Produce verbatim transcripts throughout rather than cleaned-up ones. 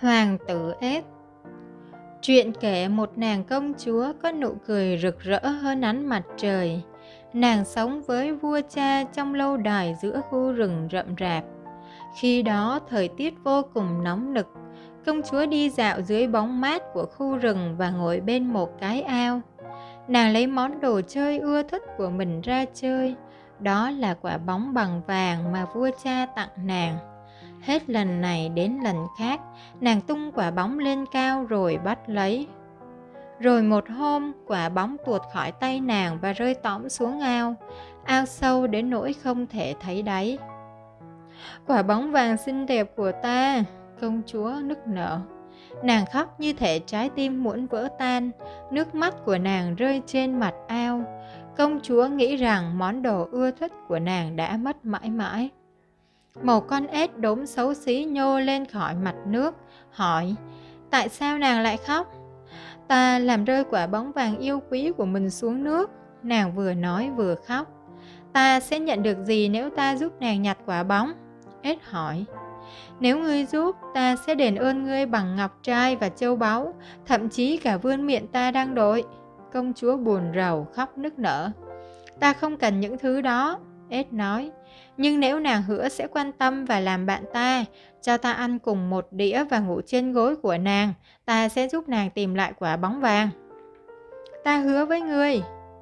Hoàng tử S. Chuyện kể một nàng công chúa có nụ cười rực rỡ hơn ánh mặt trời. Nàng sống với vua cha trong lâu đài giữa khu rừng rậm rạp. Khi đó thời tiết vô cùng nóng nực. Công chúa đi dạo dưới bóng mát của khu rừng và ngồi bên một cái ao. Nàng lấy món đồ chơi ưa thích của mình ra chơi. Đó là quả bóng bằng vàng mà vua cha tặng nàng. Hết lần này đến lần khác, nàng tung quả bóng lên cao rồi bắt lấy. Rồi một hôm, quả bóng tuột khỏi tay nàng và rơi tõm xuống ao. Ao sâu đến nỗi không thể thấy đáy. Quả bóng vàng xinh đẹp của ta, công chúa nức nở. Nàng khóc như thể trái tim muốn vỡ tan. Nước mắt của nàng rơi trên mặt ao. Công chúa nghĩ rằng món đồ ưa thích của nàng đã mất mãi mãi. Một con ếch đốm xấu xí nhô lên khỏi mặt nước, hỏi: tại sao nàng lại khóc? Ta làm rơi quả bóng vàng yêu quý của mình xuống nước, nàng vừa nói vừa khóc. Ta sẽ nhận được gì nếu ta giúp nàng nhặt quả bóng? Ếch hỏi. Nếu ngươi giúp, ta sẽ đền ơn ngươi bằng ngọc trai và châu báu, thậm chí cả vương miện ta đang đội. Công chúa buồn rầu khóc nức nở. Ta không cần những thứ đó, ếch nói. Nhưng nếu nàng hứa sẽ quan tâm và làm bạn ta, cho ta ăn cùng một đĩa và ngủ trên gối của nàng, ta sẽ giúp nàng tìm lại quả bóng vàng. Ta hứa với ngươi,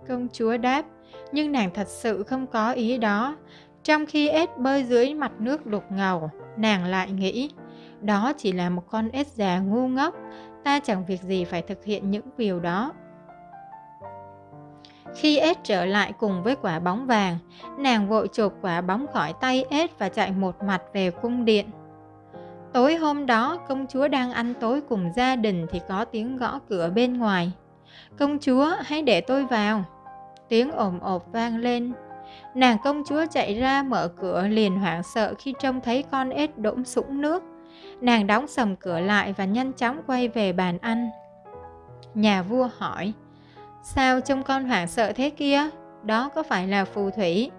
công chúa đáp, nhưng nàng thật sự không có ý đó. Trong khi ếch bơi dưới mặt nước đục ngầu, nàng lại nghĩ, đó chỉ là một con ếch già ngu ngốc, ta chẳng việc gì phải thực hiện những điều đó. Khi ếch trở lại cùng với quả bóng vàng, nàng vội chộp quả bóng khỏi tay ếch và chạy một mạch về cung điện. Tối hôm đó, công chúa đang ăn tối cùng gia đình thì có tiếng gõ cửa bên ngoài. Công chúa, hãy để tôi vào. Tiếng ồm ộp vang lên. Nàng công chúa chạy ra mở cửa liền hoảng sợ khi trông thấy con ếch đẫm sũng nước. Nàng đóng sầm cửa lại và nhanh chóng quay về bàn ăn. Nhà vua hỏi: sao trông con hoảng sợ thế kia? Đó có phải là phù thủy?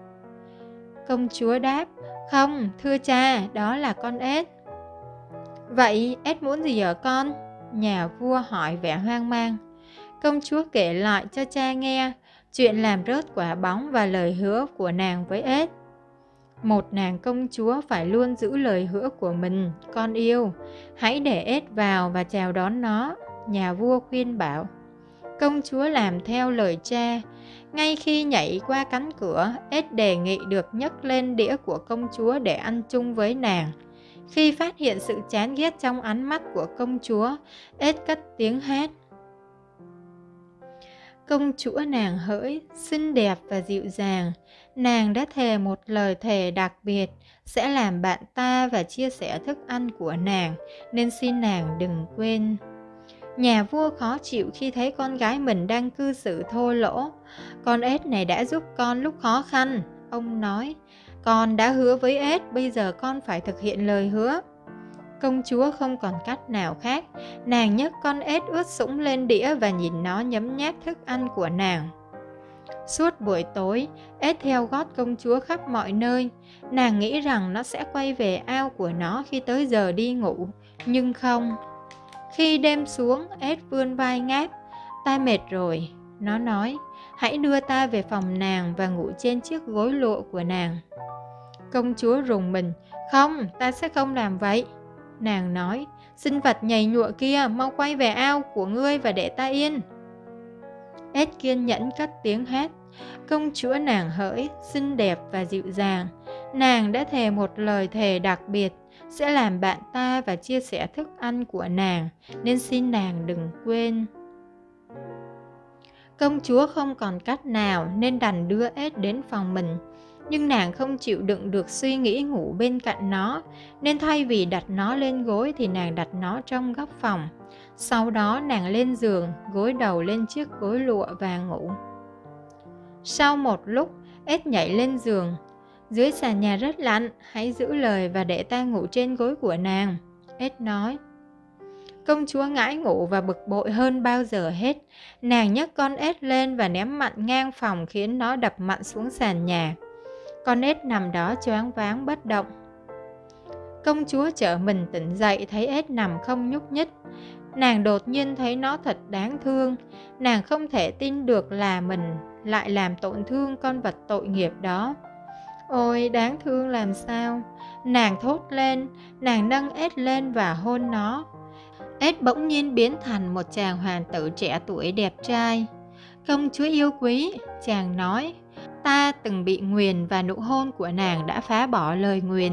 Công chúa đáp: không, thưa cha, đó là con ếch. Vậy ếch muốn gì ở con? Nhà vua hỏi vẻ hoang mang. Công chúa kể lại cho cha nghe chuyện làm rớt quả bóng và lời hứa của nàng với ếch. Một nàng công chúa phải luôn giữ lời hứa của mình, con yêu. Hãy để ếch vào và chào đón nó, nhà vua khuyên bảo. Công chúa làm theo lời cha. Ngay khi nhảy qua cánh cửa, ếch đề nghị được nhấc lên đĩa của công chúa để ăn chung với nàng. Khi phát hiện sự chán ghét trong ánh mắt của công chúa, ếch cất tiếng hát: công chúa nàng hỡi, xinh đẹp và dịu dàng, nàng đã thề một lời thề đặc biệt, sẽ làm bạn ta và chia sẻ thức ăn của nàng, nên xin nàng đừng quên. Nhà vua khó chịu khi thấy con gái mình đang cư xử thô lỗ. Con ếch này đã giúp con lúc khó khăn, ông nói. Con đã hứa với ếch, bây giờ con phải thực hiện lời hứa. Công chúa không còn cách nào khác. Nàng nhấc con ếch ướt sũng lên đĩa và nhìn nó nhấm nháp thức ăn của nàng. Suốt buổi tối, ếch theo gót công chúa khắp mọi nơi. Nàng nghĩ rằng nó sẽ quay về ao của nó khi tới giờ đi ngủ, nhưng không. Khi đêm xuống, ếch vươn vai ngáp. Ta mệt rồi, nó nói. Hãy đưa ta về phòng nàng và ngủ trên chiếc gối lụa của nàng. Công chúa rùng mình. Không, ta sẽ không làm vậy, nàng nói. Sinh vật nhầy nhụa kia, mau quay về ao của ngươi và để ta yên. Ếch kiên nhẫn cất tiếng hát. Công chúa nàng hỡi, xinh đẹp và dịu dàng, nàng đã thề một lời thề đặc biệt, sẽ làm bạn ta và chia sẻ thức ăn của nàng, nên xin nàng đừng quên. Công chúa không còn cách nào nên đành đưa ếch đến phòng mình. Nhưng nàng không chịu đựng được suy nghĩ ngủ bên cạnh nó, nên thay vì đặt nó lên gối thì nàng đặt nó trong góc phòng. Sau đó nàng lên giường, gối đầu lên chiếc gối lụa và ngủ. Sau một lúc, ếch nhảy lên giường. Dưới sàn nhà rất lạnh, hãy giữ lời và để ta ngủ trên gối của nàng, ếch nói. Công chúa ngãi ngủ và bực bội hơn bao giờ hết. Nàng nhấc con ếch lên và ném mặn ngang phòng khiến nó đập mặn xuống sàn nhà. Con ếch nằm đó choáng váng bất động. Công chúa chợ mình tỉnh dậy thấy ếch nằm không nhúc nhích. Nàng đột nhiên thấy nó thật đáng thương. Nàng không thể tin được là mình lại làm tổn thương con vật tội nghiệp đó. Ôi, đáng thương làm sao! Nàng thốt lên, nàng nâng ếch lên và hôn nó. Ếch bỗng nhiên biến thành một chàng hoàng tử trẻ tuổi đẹp trai. Công chúa yêu quý, chàng nói, ta từng bị nguyền và nụ hôn của nàng đã phá bỏ lời nguyền.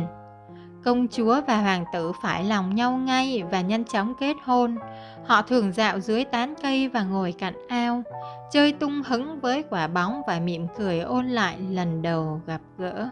Công chúa và hoàng tử phải lòng nhau ngay và nhanh chóng kết hôn. Họ thường dạo dưới tán cây và ngồi cạnh ao, chơi tung hứng với quả bóng và mỉm cười ôn lại lần đầu gặp gỡ.